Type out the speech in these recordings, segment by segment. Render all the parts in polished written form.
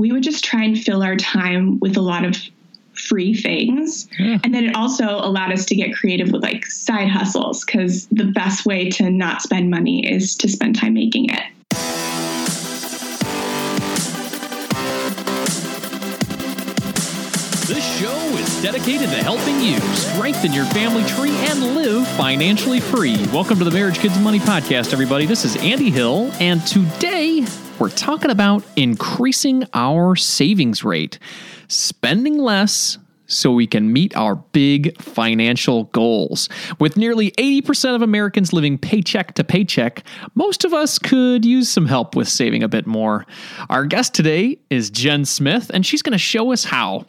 we would just try and fill our time with a lot of free things. Yeah. And then it also allowed us to get creative with like side hustles, because the best way to not spend money is to spend time making it. This show is dedicated to helping you strengthen your family tree and live financially free. Welcome to the Marriage, Kids, and Money podcast, everybody. This is Andy Hill, and today we're talking about increasing our savings rate, spending less so we can meet our big financial goals. With nearly 80% of Americans living paycheck to paycheck, most of us could use some help with saving a bit more. Our guest today is Jen Smith, and she's going to show us how.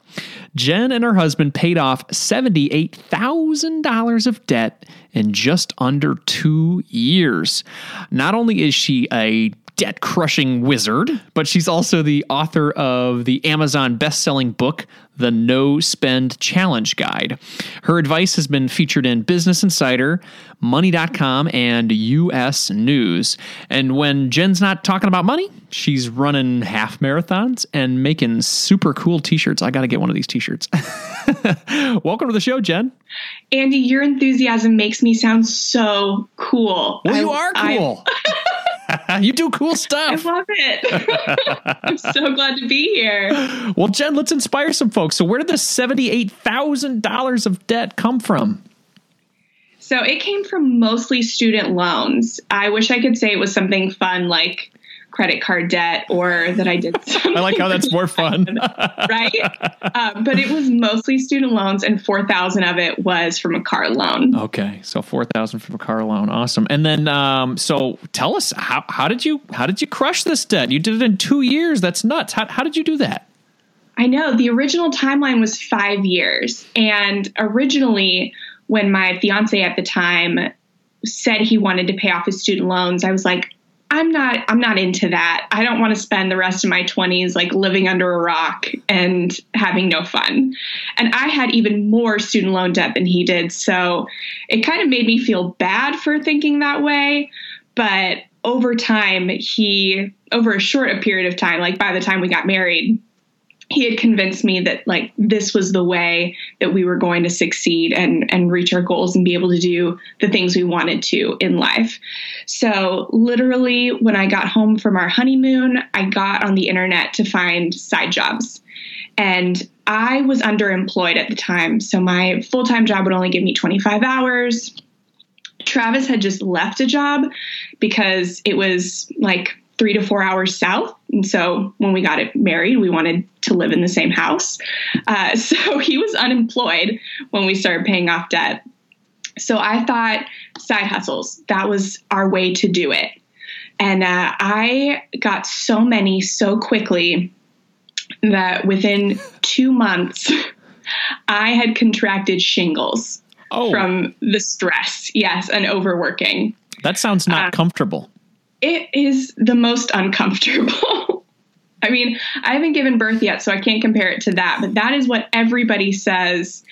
Jen and her husband paid off $78,000 of debt in just under 2 years. Not only is she a debt-crushing wizard, but she's also the author of the Amazon best-selling book, The No Spend Challenge Guide. Her advice has been featured in Business Insider, Money.com, and U.S. News. And when Jen's not talking about money, she's running half marathons and making super cool t-shirts. I got to get one of these t-shirts. Welcome to the show, Jen. Andy, your enthusiasm makes me sound so cool. Well, you are cool. You do cool stuff. I love it. I'm so glad to be here. Well, Jen, let's inspire some folks. So where did the $78,000 of debt come from? So it came from mostly student loans. I wish I could say it was something fun like credit card debt or that I did something. I like how that's more fun. Right? But it was mostly student loans, and $4,000 of it was from a car loan. Okay. So $4,000 from a car loan. Awesome. And then, so tell us, how did you crush this debt? You did it in 2 years. That's nuts. How did you do that? I know. The original timeline was 5 years. And originally, when my fiance at the time said he wanted to pay off his student loans, I was like, I'm not into that. I don't want to spend the rest of my 20s like living under a rock and having no fun. And I had even more student loan debt than he did. So it kind of made me feel bad for thinking that way. But over time, over a short period of time, like by the time we got married, he had convinced me that like this was the way that we were going to succeed and reach our goals and be able to do the things we wanted to in life. So literally when I got home from our honeymoon, I got on the internet to find side jobs, and I was underemployed at the time. So my full-time job would only give me 25 hours. Travis had just left a job because it was like 3 to 4 hours south. And so when we got married, we wanted to live in the same house. So he was unemployed when we started paying off debt. So I thought side hustles, that was our way to do it. And I got so many so quickly that within 2 months, I had contracted shingles from the stress. Yes. And overworking. That sounds not comfortable. It is the most uncomfortable. I mean, I haven't given birth yet, so I can't compare it to that. But that is what everybody says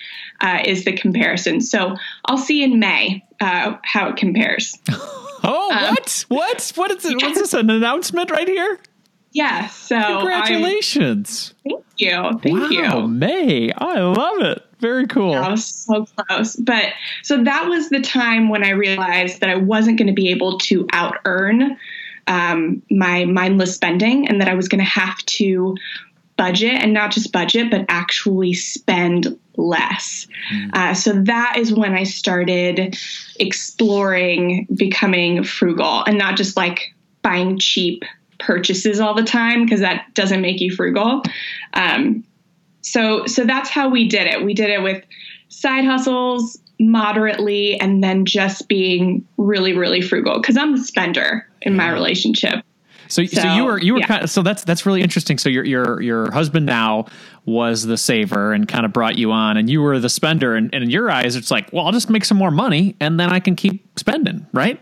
is the comparison. So I'll see in May how it compares. What is it? Yes. Was this an announcement right here? Yeah. So congratulations. Thank you. Wow, May. I love it. Very cool. I was so close. But so that was the time when I realized that I wasn't going to be able to out earn my mindless spending, and that I was going to have to budget, and not just budget, but actually spend less. So that is when I started exploring becoming frugal and not just like buying cheap purchases all the time, because that doesn't make you frugal. So that's how we did it. We did it with side hustles moderately, and then just being really, really frugal, because I'm the spender in my relationship. So you were kind of, so that's really interesting. So your husband now was the saver and kind of brought you on, and you were the spender, and in your eyes, it's like, well, I'll just make some more money and then I can keep spending, right?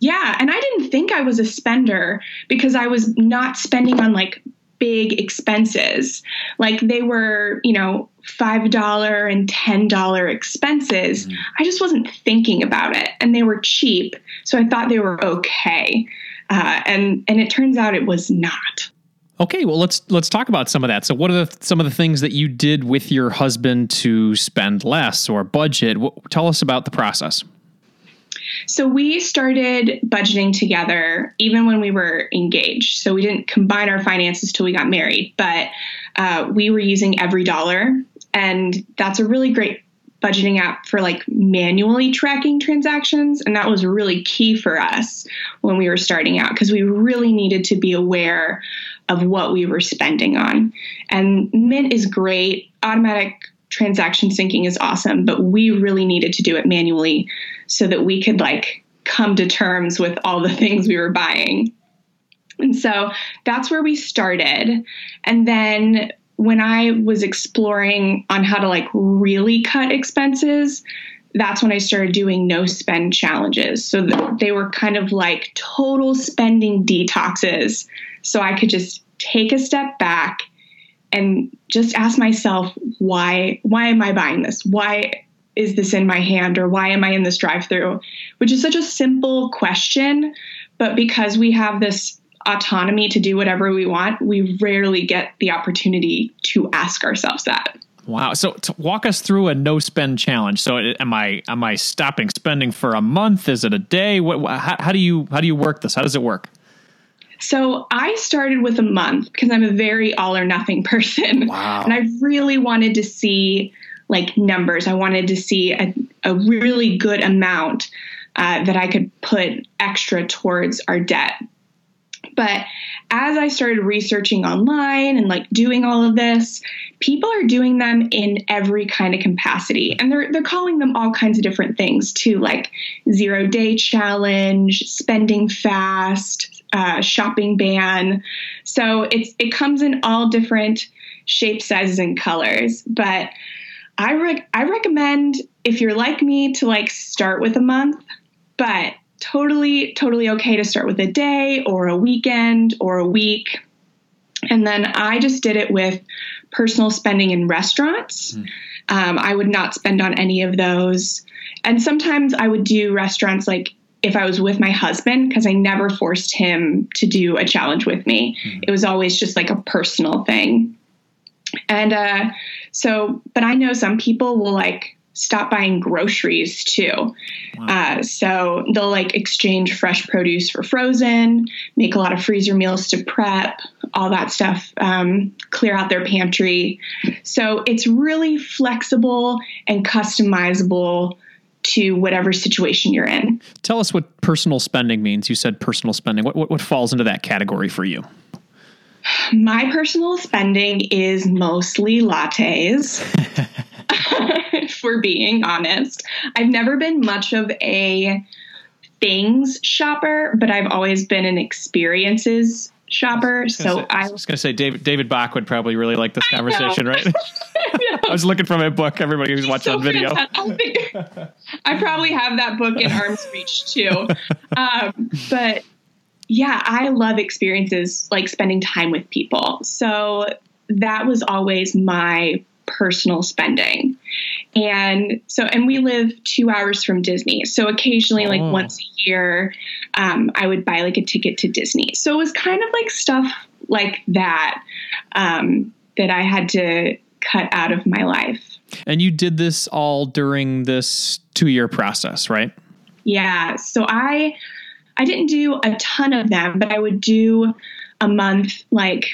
Yeah. And I didn't think I was a spender because I was not spending on like big expenses. Like they were, $5 and $10 expenses. Mm-hmm. I just wasn't thinking about it, and they were cheap. So I thought they were okay. And it turns out it was not. Okay, well, let's talk about some of that. So what are some of the things that you did with your husband to spend less or budget? Tell us about the process. So we started budgeting together even when we were engaged. So we didn't combine our finances till we got married, but we were using Every Dollar, and that's a really great budgeting app for like manually tracking transactions. And that was really key for us when we were starting out, because we really needed to be aware of what we were spending on. And Mint is great. Automatic transaction syncing is awesome, but we really needed to do it manually so that we could like come to terms with all the things we were buying. And so that's where we started. And then when I was exploring on how to like really cut expenses, that's when I started doing no spend challenges. So they were kind of like total spending detoxes. So I could just take a step back and just ask myself, why am I buying this? Why is this in my hand? Or why am I in this drive-through? Which is such a simple question, but because we have this autonomy to do whatever we want, we rarely get the opportunity to ask ourselves that. Wow. So to walk us through a no spend challenge. So am I stopping spending for a month? Is it a day? How do you work this? How does it work? So I started with a month because I'm a very all or nothing person. Wow. And I really wanted to see like numbers. I wanted to see a really good amount that I could put extra towards our debt. But as I started researching online and like doing all of this, people are doing them in every kind of capacity. And they're calling them all kinds of different things too, like 0-day challenge, spending fast, shopping ban. So it comes in all different shapes, sizes, and colors. But I recommend, if you're like me, to like start with a month, but totally okay to start with a day or a weekend or a week. And then I just did it with personal spending in restaurants. I would not spend on any of those. And sometimes I would do restaurants like if I was with my husband, because I never forced him to do a challenge with me. It was always just like a personal thing. And but I know some people will like stop buying groceries too. Wow. So they'll like exchange fresh produce for frozen, make a lot of freezer meals to prep, all that stuff, clear out their pantry. So it's really flexible and customizable to whatever situation you're in. Tell us what personal spending means. You said personal spending. What falls into that category for you? My personal spending is mostly lattes. If we're being honest, I've never been much of a things shopper, but I've always been an experiences shopper. I was going to say, David Bach would probably really like this conversation, right? I was looking for my book. Everybody who's watching on video. I probably have that book in arm's reach too. But yeah, I love experiences, like spending time with people. So that was always my personal spending. And we live 2 hours from Disney. So occasionally, like once a year, I would buy like a ticket to Disney. So it was kind of like stuff like that, that I had to cut out of my life. And you did this all during this 2-year process, right? Yeah. So I didn't do a ton of them, but I would do a month, like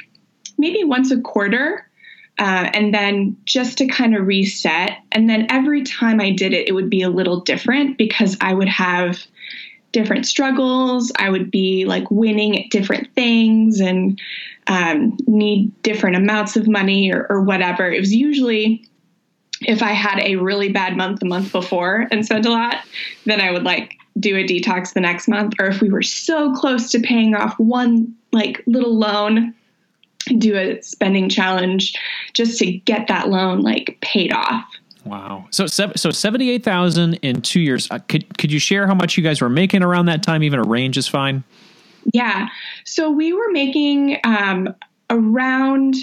maybe once a quarter. And then just to kind of reset. And then every time I did it, it would be a little different because I would have different struggles. I would be like winning at different things and need different amounts of money or whatever. It was usually if I had a really bad month the month before and spent a lot, then I would like do a detox the next month. Or if we were so close to paying off one like little loan, do a spending challenge just to get that loan like paid off. Wow. So $78,000 in 2 years. Could you share how much you guys were making around that time? Even a range is fine. Yeah. So we were making around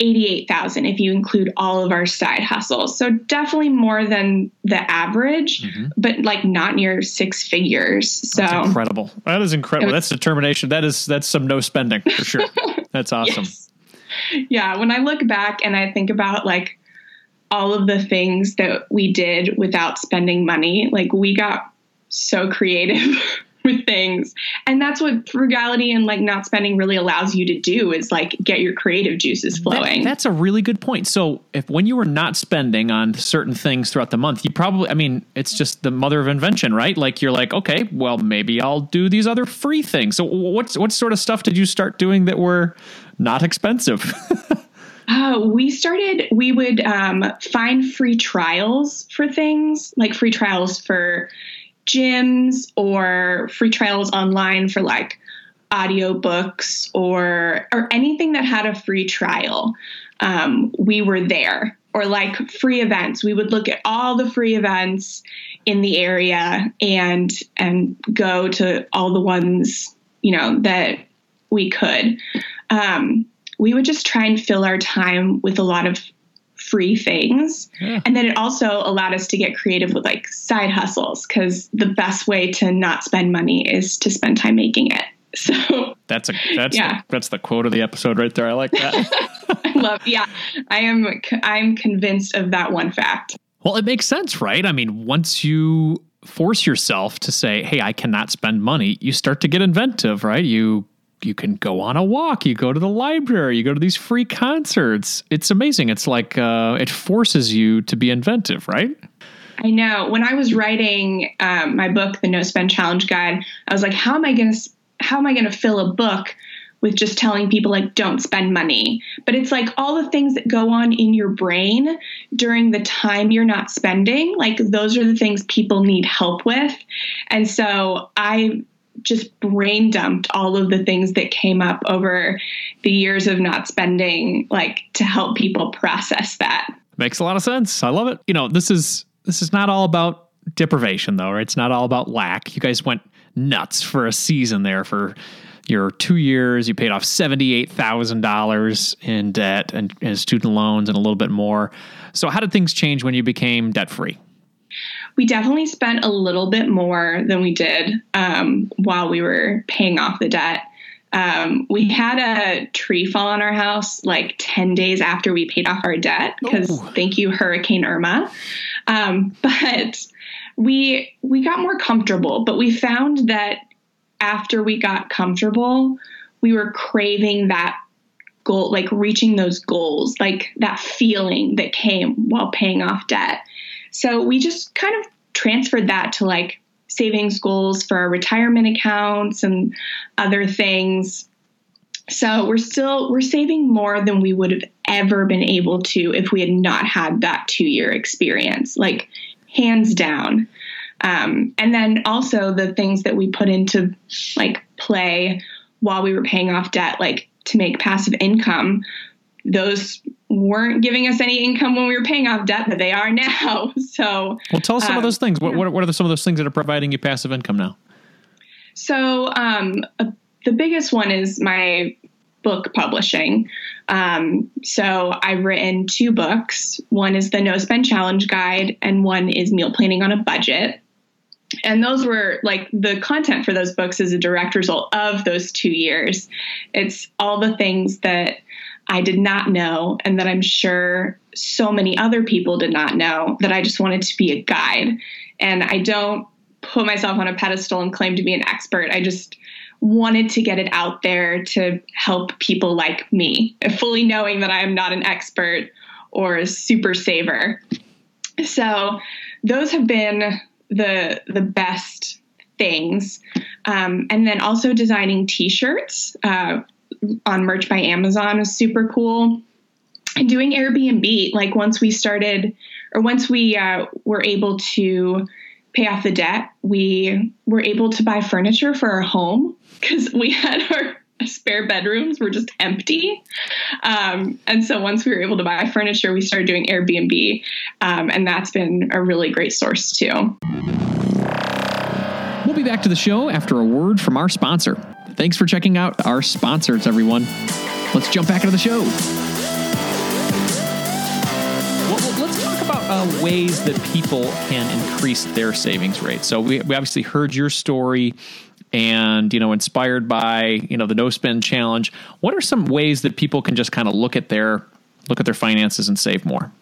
$88,000 if you include all of our side hustles. So definitely more than the average, but like not near six figures. So that's incredible. That is incredible. That's determination. That's some no spending for sure. That's awesome. Yes. Yeah. When I look back and I think about like all of the things that we did without spending money, like we got so creative with things. And that's what frugality and like not spending really allows you to do, is like get your creative juices flowing. That's a really good point. So if when you were not spending on certain things throughout the month, you probably, I mean, it's just the mother of invention, right? Like you're like, okay, well maybe I'll do these other free things. So what sort of stuff did you start doing that were not expensive? We would find free trials for things, like free trials for gyms or free trials online for like audiobooks or anything that had a free trial. We were there, or like free events. We would look at all the free events in the area and go to all the ones, you know, that we could. We would just try and fill our time with a lot of free things. Yeah. And then it also allowed us to get creative with like side hustles, because the best way to not spend money is to spend time making it. So that's the quote of the episode right there. I like that. I love. Yeah, I'm convinced of that one fact. Well, it makes sense, right? I mean, once you force yourself to say, hey, I cannot spend money, you start to get inventive, right? You can go on a walk, you go to the library, you go to these free concerts. It's amazing. It's like, it forces you to be inventive, right? I know. When I was writing my book, The No Spend Challenge Guide, I was like, how am I going to fill a book with just telling people like, don't spend money? But it's like all the things that go on in your brain during the time you're not spending, like those are the things people need help with. And so I just brain dumped all of the things that came up over the years of not spending, like to help people process that. Makes a lot of sense. I love it. You know, this is not all about deprivation though, right? It's not all about lack. You guys went nuts for a season there for your 2 years. You paid off $78,000 in debt and student loans and a little bit more. So how did things change when you became debt-free? We definitely spent a little bit more than we did while we were paying off the debt. We had a tree fall on our house like 10 days after we paid off our debt, because thank you, Hurricane Irma. But we got more comfortable, but we found that after we got comfortable, we were craving that goal, like reaching those goals, like that feeling that came while paying off debt. So we just kind of transferred that to like savings goals for our retirement accounts and other things. So we're saving more than we would have ever been able to if we had not had that 2-year experience, like hands down. And then also the things that we put into like play while we were paying off debt, like to make passive income, those weren't giving us any income when we were paying off debt, but they are now. So, well, tell us some of those things. What are some of those things that are providing you passive income now? So, the biggest one is my book publishing. So I've written 2 books. One is the No Spend Challenge Guide, and one is Meal Planning on a Budget. And those were like the content for those books is a direct result of those 2 years. It's all the things that I did not know, and that I'm sure so many other people did not know, that I just wanted to be a guide. And I don't put myself on a pedestal and claim to be an expert. I just wanted to get it out there to help people like me, fully knowing that I am not an expert or a super saver. So those have been the best things. And then also designing t-shirts, on Merch by Amazon was super cool. And doing Airbnb, like once we were able to pay off the debt, we were able to buy furniture for our home, because we had our spare bedrooms were just empty. And so once we were able to buy furniture, we started doing Airbnb. And that's been a really great source too. We'll be back to the show after a word from our sponsor. Thanks for checking out our sponsors, everyone. Let's jump back into the show. Well, let's talk about ways that people can increase their savings rate. So we obviously heard your story and, inspired by, the No Spend Challenge. What are some ways that people can just kind of look at their finances and save more?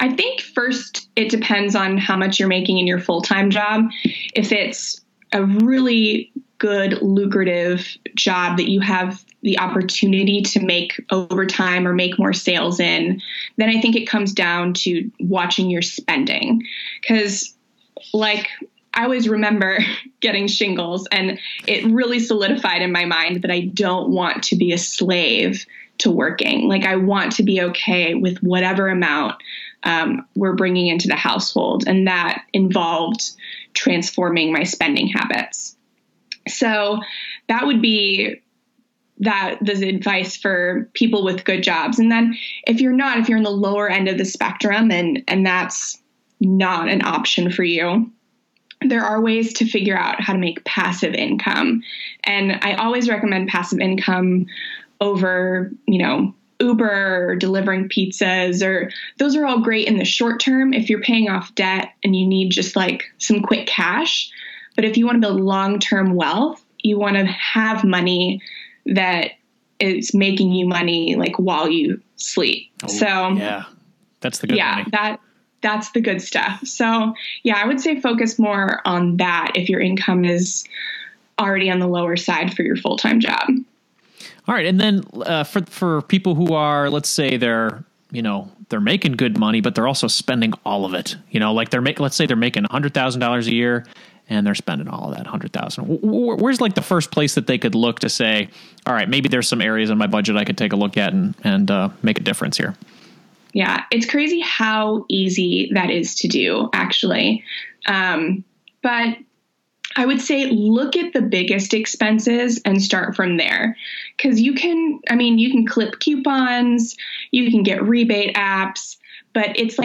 I think first, it depends on how much you're making in your full-time job. If it's a really good, lucrative job that you have the opportunity to make overtime or make more sales in, then I think it comes down to watching your spending. Because, I always remember getting shingles, and it really solidified in my mind that I don't want to be a slave to working. I want to be okay with whatever amount we're bringing into the household. And that involved transforming my spending habits. So that would be the advice for people with good jobs. And then if you're in the lower end of the spectrum and that's not an option for you, there are ways to figure out how to make passive income. And I always recommend passive income over, Uber or delivering pizzas, or those are all great in the short term if you're paying off debt and you need just some quick cash. But if you want to build long-term wealth, you want to have money that is making you money while you sleep. Oh, so yeah, that's the good money. That's the good stuff. So yeah, I would say focus more on that if your income is already on the lower side for your full-time job. All right. And then for people who are, let's say they're making good money, but they're also spending all of it, let's say they're making $100,000 a year and they're spending all of that $100,000. Where's the first place that they could look to say, all right, maybe there's some areas in my budget I could take a look at and make a difference here. Yeah. It's crazy how easy that is to do actually. But I would say look at the biggest expenses and start from there, because you can clip coupons, you can get rebate apps, but it's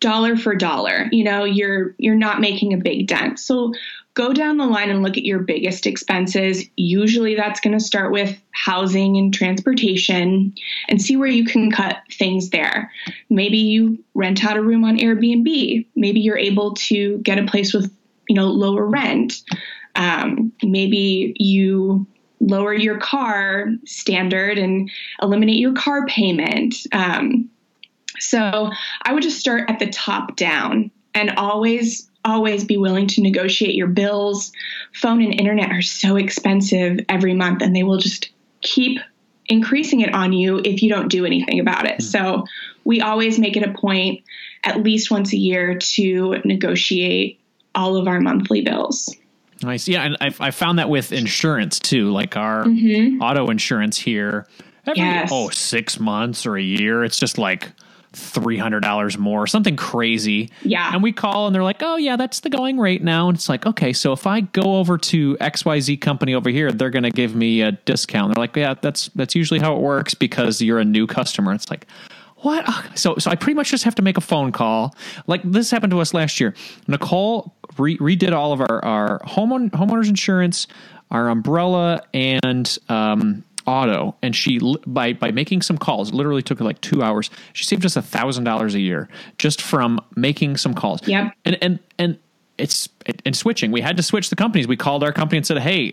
dollar for dollar, you're not making a big dent. So go down the line and look at your biggest expenses. Usually that's going to start with housing and transportation, and see where you can cut things there. Maybe you rent out a room on Airbnb. Maybe you're able to get a place with lower rent. Maybe you lower your car standard and eliminate your car payment. So I would just start at the top down and always be willing to negotiate your bills. Phone and internet are so expensive every month, and they will just keep increasing it on you if you don't do anything about it. So we always make it a point at least once a year to negotiate all of our monthly bills. Nice. Yeah. And I found that with insurance too, our auto insurance here, every 6 months or a year, it's just $300 more, something crazy. Yeah. And we call and they're like, oh yeah, that's the going rate now. And it's okay, so if I go over to XYZ company over here, they're going to give me a discount. They're like, yeah, that's usually how it works because you're a new customer. It's what? So I pretty much just have to make a phone call. This happened to us last year. Nicole redid all of our homeowners insurance, our umbrella, and auto. And she, by making some calls, literally took 2 hours. She saved us $1,000 a year just from making some calls. Yep. And it's switching. We had to switch the companies. We called our company and said, hey,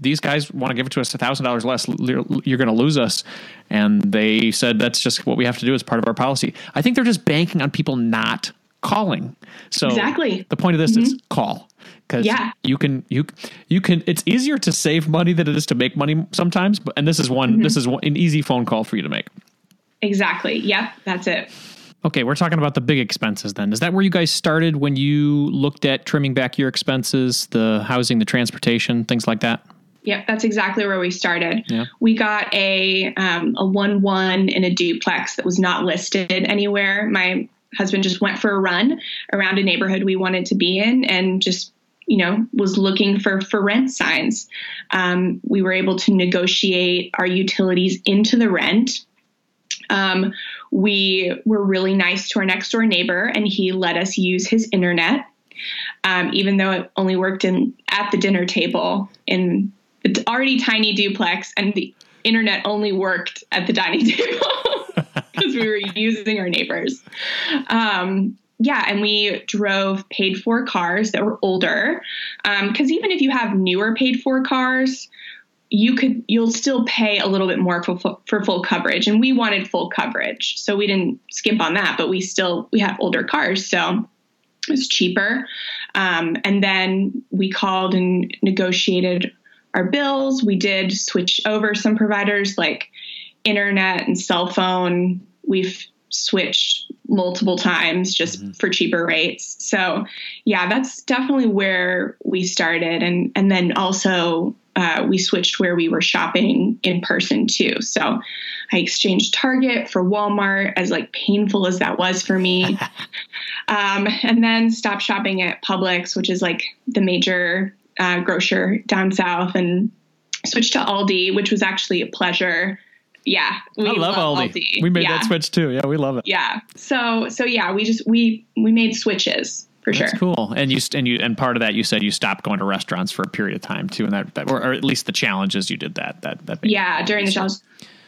these guys want to give it to us $1,000 less. You're going to lose us. And they said, that's just what we have to do as part of our policy. I think they're just banking on people not calling. So exactly. The point of this is call, because you can, it's easier to save money than it is to make money sometimes. But, and this is an easy phone call for you to make. Exactly. Yep. That's it. Okay, we're talking about the big expenses then. Is that where you guys started when you looked at trimming back your expenses, the housing, the transportation, things like that? Yep, that's exactly where we started. Yeah. We got a 1-1 in a duplex that was not listed anywhere. My husband just went for a run around a neighborhood we wanted to be in and just, was looking for rent signs. We were able to negotiate our utilities into the rent. We were really nice to our next door neighbor, and he let us use his internet, even though it only worked at the dinner table in the already tiny duplex, and the internet only worked at the dining table because because we were using our neighbors. Yeah. And we drove paid for cars that were older. Cause even if you have newer paid for cars, you'll still pay a little bit more for full coverage. And we wanted full coverage, so we didn't skimp on that, but we had older cars, so it was cheaper. And then we called and negotiated our bills. We did switch over some providers like internet and cell phone. We've switched multiple times just for cheaper rates. So yeah, that's definitely where we started. And then also, we switched where we were shopping in person too. So I exchanged Target for Walmart, as like painful as that was for me. And then stopped shopping at Publix, which is like the major grocer down south, and switched to Aldi, which was actually a pleasure. Yeah. We love Aldi. We made that switch too. Yeah. We love it. Yeah. So yeah, we made switches. For sure. That's cool. And you part of that, you said you stopped going to restaurants for a period of time too, and or at least the challenges you did that. Yeah, during the challenge,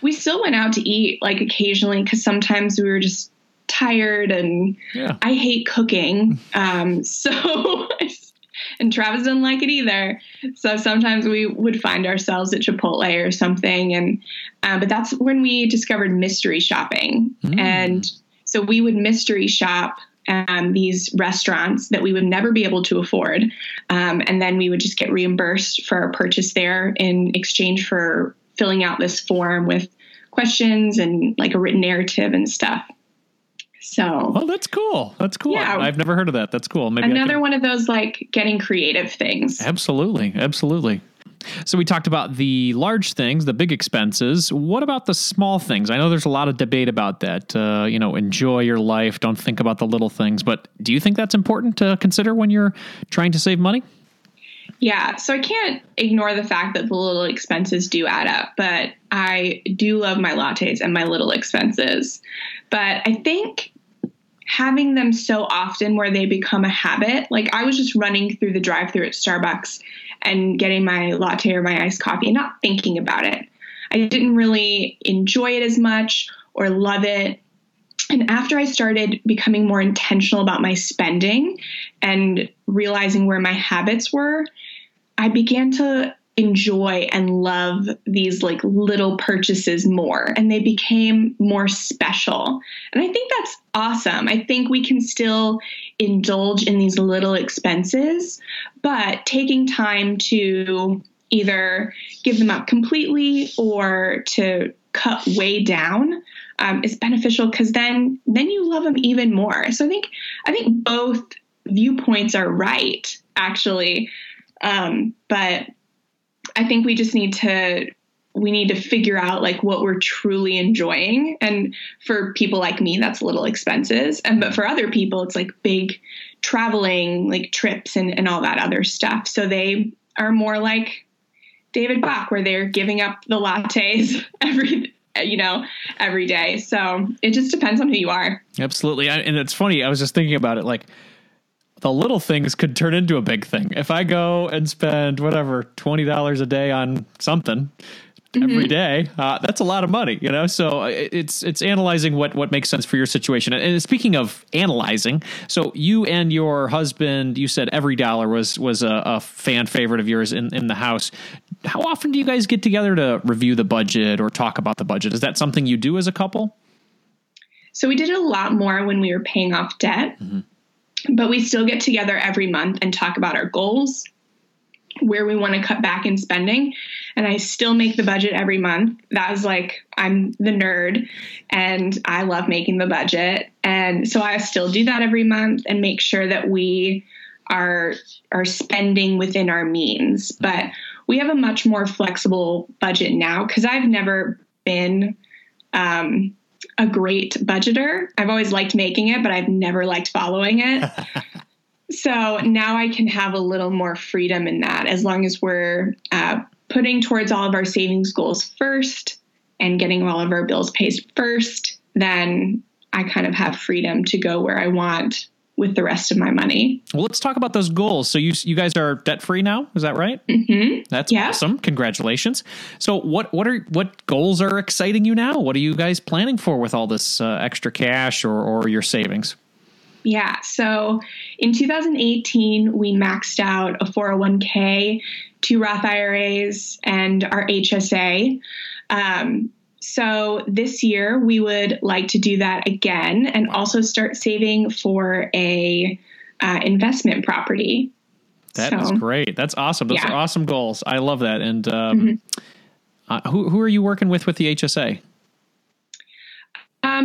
we still went out to eat like occasionally, because sometimes we were just tired, and I hate cooking, so and Travis didn't like it either. So sometimes we would find ourselves at Chipotle or something, and but that's when we discovered mystery shopping, and so we would mystery shop. These restaurants that we would never be able to afford. And then we would just get reimbursed for our purchase there in exchange for filling out this form with questions and like a written narrative and stuff. So, oh, that's cool. That's cool. Yeah, I've never heard of that. That's cool. Maybe another one of those like getting creative things. Absolutely. Absolutely. So we talked about the large things, the big expenses. What about the small things? I know there's a lot of debate about that. Enjoy your life. Don't think about the little things. But do you think that's important to consider when you're trying to save money? Yeah. So I can't ignore the fact that the little expenses do add up, but I do love my lattes and my little expenses. But I think having them so often where they become a habit, like I was just running through the drive-thru at Starbucks and getting my latte or my iced coffee and not thinking about it. I didn't really enjoy it as much or love it. And after I started becoming more intentional about my spending and realizing where my habits were, I began to enjoy and love these like little purchases more, and they became more special. And I think that's awesome. I think we can still indulge in these little expenses, but taking time to either give them up completely or to cut way down is beneficial, because then you love them even more. So I think both viewpoints are right, actually. But I think we just need to figure out like what we're truly enjoying. And for people like me, that's little expenses. But for other people, it's like big traveling, like trips and all that other stuff. So they are more like David Bach, where they're giving up the lattes every day. So it just depends on who you are. Absolutely. And it's funny. I was just thinking about it. Like, the little things could turn into a big thing. If I go and spend whatever $20 a day on something every day, that's a lot of money, you know. So it's analyzing what makes sense for your situation. And speaking of analyzing, so you and your husband, you said Every Dollar was a fan favorite of yours in the house. How often do you guys get together to review the budget or talk about the budget? Is that something you do as a couple? So we did a lot more when we were paying off debt. But we still get together every month and talk about our goals, where we want to cut back in spending. And I still make the budget every month. That was like, I'm the nerd and I love making the budget. And so I still do that every month and make sure that we are spending within our means. But we have a much more flexible budget now, because I've never been a great budgeter. I've always liked making it, but I've never liked following it. So now I can have a little more freedom in that, as long as we're putting towards all of our savings goals first and getting all of our bills paid first, then I kind of have freedom to go where I want with the rest of my money. Well, let's talk about those goals. So you guys are debt-free now, is that right? Mm-hmm. That's awesome. Congratulations. So what goals are exciting you now? What are you guys planning for with all this extra cash or your savings? Yeah. So in 2018, we maxed out a 401k, 2 Roth IRAs, and our HSA. So this year we would like to do that again and also start saving for a investment property. That is great. That's awesome. Those are awesome goals. I love that. And who are you working with the HSA?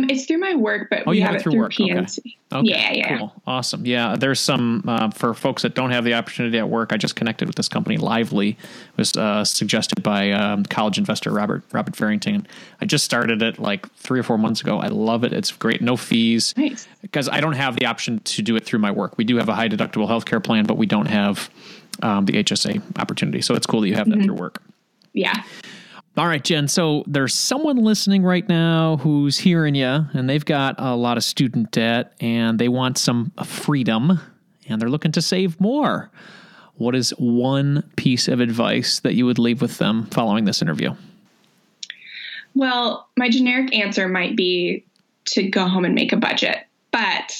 It's through my work, but we have it through P&C. Okay. Yeah. Cool. Awesome. Yeah. There's some, for folks that don't have the opportunity at work, I just connected with this company, Lively. It was suggested by college investor Robert Farrington. I just started it like 3 or 4 months ago. I love it. It's great. No fees. Nice. Because I don't have the option to do it through my work. We do have a high deductible healthcare plan, but we don't have the HSA opportunity. So it's cool that you have that through work. Yeah. All right, Jen. So there's someone listening right now who's hearing you, and they've got a lot of student debt, and they want some freedom, and they're looking to save more. What is one piece of advice that you would leave with them following this interview? Well, my generic answer might be to go home and make a budget, but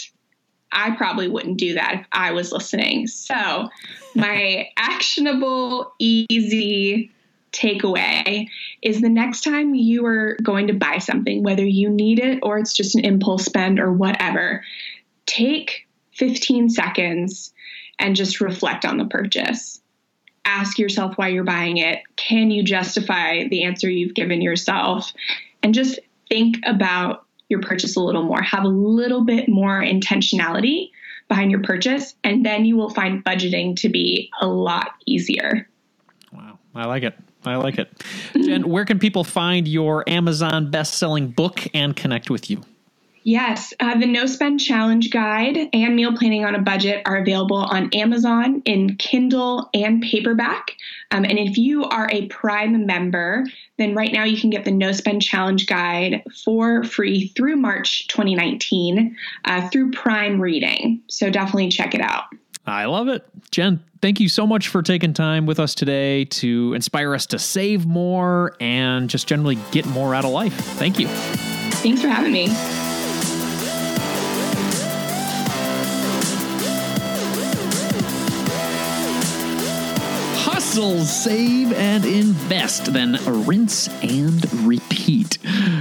I probably wouldn't do that if I was listening. So my actionable, easy takeaway is the next time you are going to buy something, whether you need it or it's just an impulse spend or whatever, take 15 seconds and just reflect on the purchase. Ask yourself why you're buying it. Can you justify the answer you've given yourself? And just think about your purchase a little more. Have a little bit more intentionality behind your purchase, and then you will find budgeting to be a lot easier. Wow. I like it. Jen, where can people find your Amazon best-selling book and connect with you? Yes. The No Spend Challenge Guide and Meal Planning on a Budget are available on Amazon in Kindle and paperback. And if you are a Prime member, then right now you can get the No Spend Challenge Guide for free through March 2019 through Prime Reading. So definitely check it out. I love it. Jen, thank you so much for taking time with us today to inspire us to save more and just generally get more out of life. Thank you. Thanks for having me. Hustle, save, and invest, then rinse and repeat.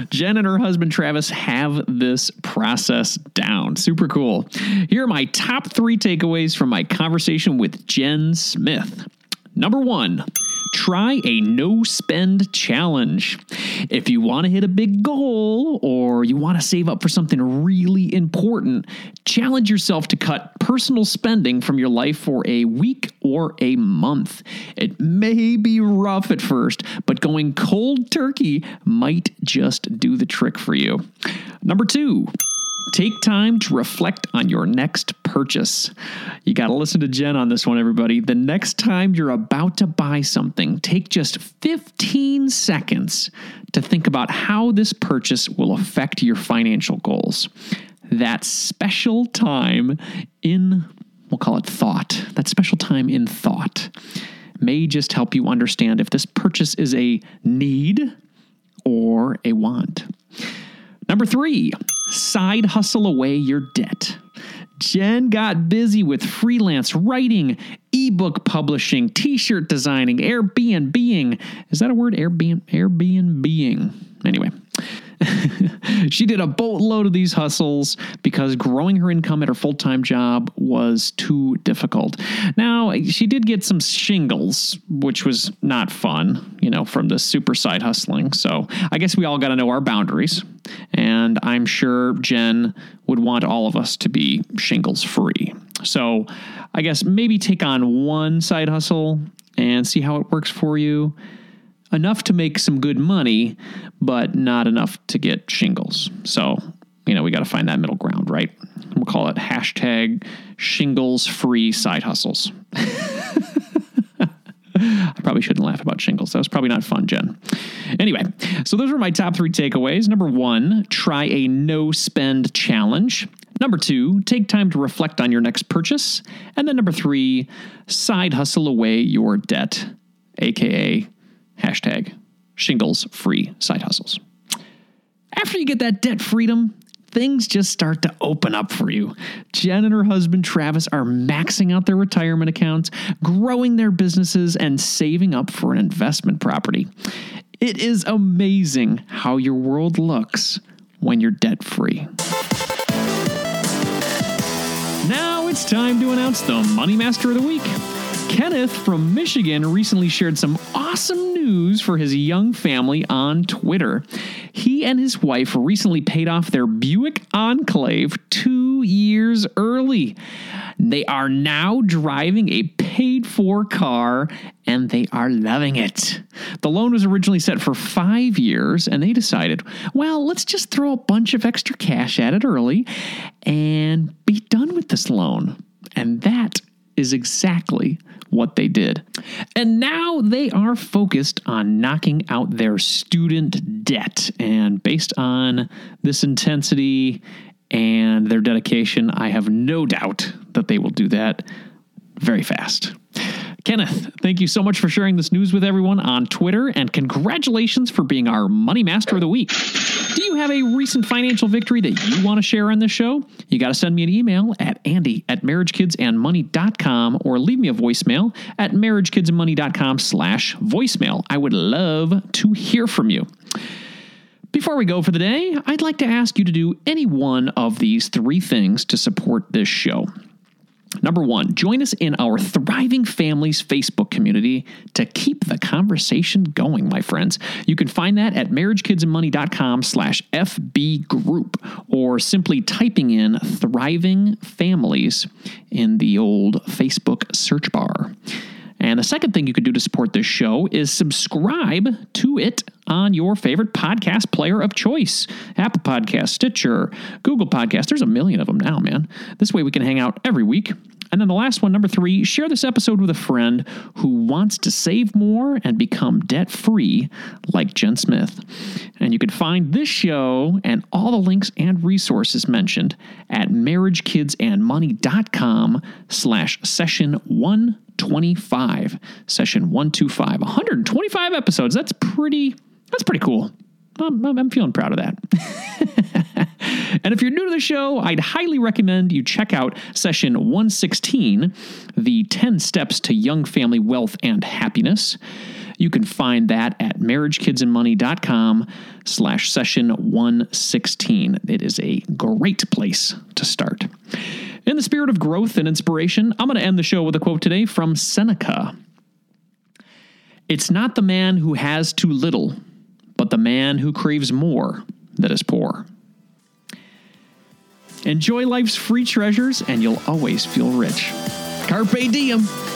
Jen and her husband, Travis, have this process down. Super cool. Here are my top 3 takeaways from my conversation with Jen Smith. Number 1, try a no-spend challenge. If you want to hit a big goal or you want to save up for something really important, challenge yourself to cut personal spending from your life for a week or a month. It may be rough at first, but going cold turkey might just do the trick for you. Number 2, take time to reflect on your next purchase. You got to listen to Jen on this one, everybody. The next time you're about to buy something, take just 15 seconds to think about how this purchase will affect your financial goals. That special time in, we'll call it thought, that special time in thought may just help you understand if this purchase is a need or a want. Number 3, side hustle away your debt. Jen got busy with freelance writing, ebook publishing, t-shirt designing, Airbnb-ing. Is that a word? Airbnb-ing. Anyway, she did a boatload of these hustles because growing her income at her full-time job was too difficult. Now, she did get some shingles, which was not fun, from the super side hustling. So I guess we all got to know our boundaries. And I'm sure Jen would want all of us to be shingles free. So I guess maybe take on one side hustle and see how it works for you. Enough to make some good money, but not enough to get shingles. So, we got to find that middle ground, right? We'll call it #shingles-free side hustles. I probably shouldn't laugh about shingles. That was probably not fun, Jen. Anyway, so those were my top 3 takeaways. Number 1, try a no-spend challenge. Number two, take time to reflect on your next purchase. And then number three, side hustle away your debt, aka hashtag shingles free side hustles. After you get that debt freedom, things just start to open up for you. Jen and her husband, Travis, are maxing out their retirement accounts, growing their businesses, and saving up for an investment property. It is amazing how your world looks when you're debt-free. Now it's time to announce the Money Master of the Week. Kenneth from Michigan recently shared some awesome news for his young family on Twitter. He and his wife recently paid off their Buick Enclave 2 years early. They are now driving a paid-for car, and they are loving it. The loan was originally set for 5 years, and they decided, well, let's just throw a bunch of extra cash at it early and be done with this loan. And that is exactly what they did. And now they are focused on knocking out their student debt. And based on this intensity and their dedication, I have no doubt that they will do that very fast. Kenneth, thank you so much for sharing this news with everyone on Twitter, and congratulations for being our Money Master of the Week. Do you have a recent financial victory that you want to share on this show? You got to send me an email at andy@marriagekidsandmoney.com or leave me a voicemail at marriagekidsandmoney.com/voicemail. I would love to hear from you. Before we go for the day, I'd like to ask you to do any one of these three things to support this show. Number one, join us in our Thriving Families Facebook community to keep the conversation going, my friends. You can find that at marriagekidsandmoney.com/FB group or simply typing in Thriving Families in the old Facebook search bar. And the second thing you can do to support this show is subscribe to it on your favorite podcast player of choice. Apple Podcasts, Stitcher, Google Podcasts. There's a million of them now, man. This way we can hang out every week. And then the last one, number three, share this episode with a friend who wants to save more and become debt-free like Jen Smith. And you can find this show and all the links and resources mentioned at marriagekidsandmoney.com/session1. 25, session 125, 125 episodes. That's pretty cool. I'm feeling proud of that. And if you're new to the show, I'd highly recommend you check out session 116, the 10 steps to young family wealth and happiness. You can find that at marriagekidsandmoney.com/session116. It is a great place to start. In the spirit of growth and inspiration, I'm going to end the show with a quote today from Seneca. "It's not the man who has too little, but the man who craves more that is poor." Enjoy life's free treasures, and you'll always feel rich. Carpe diem.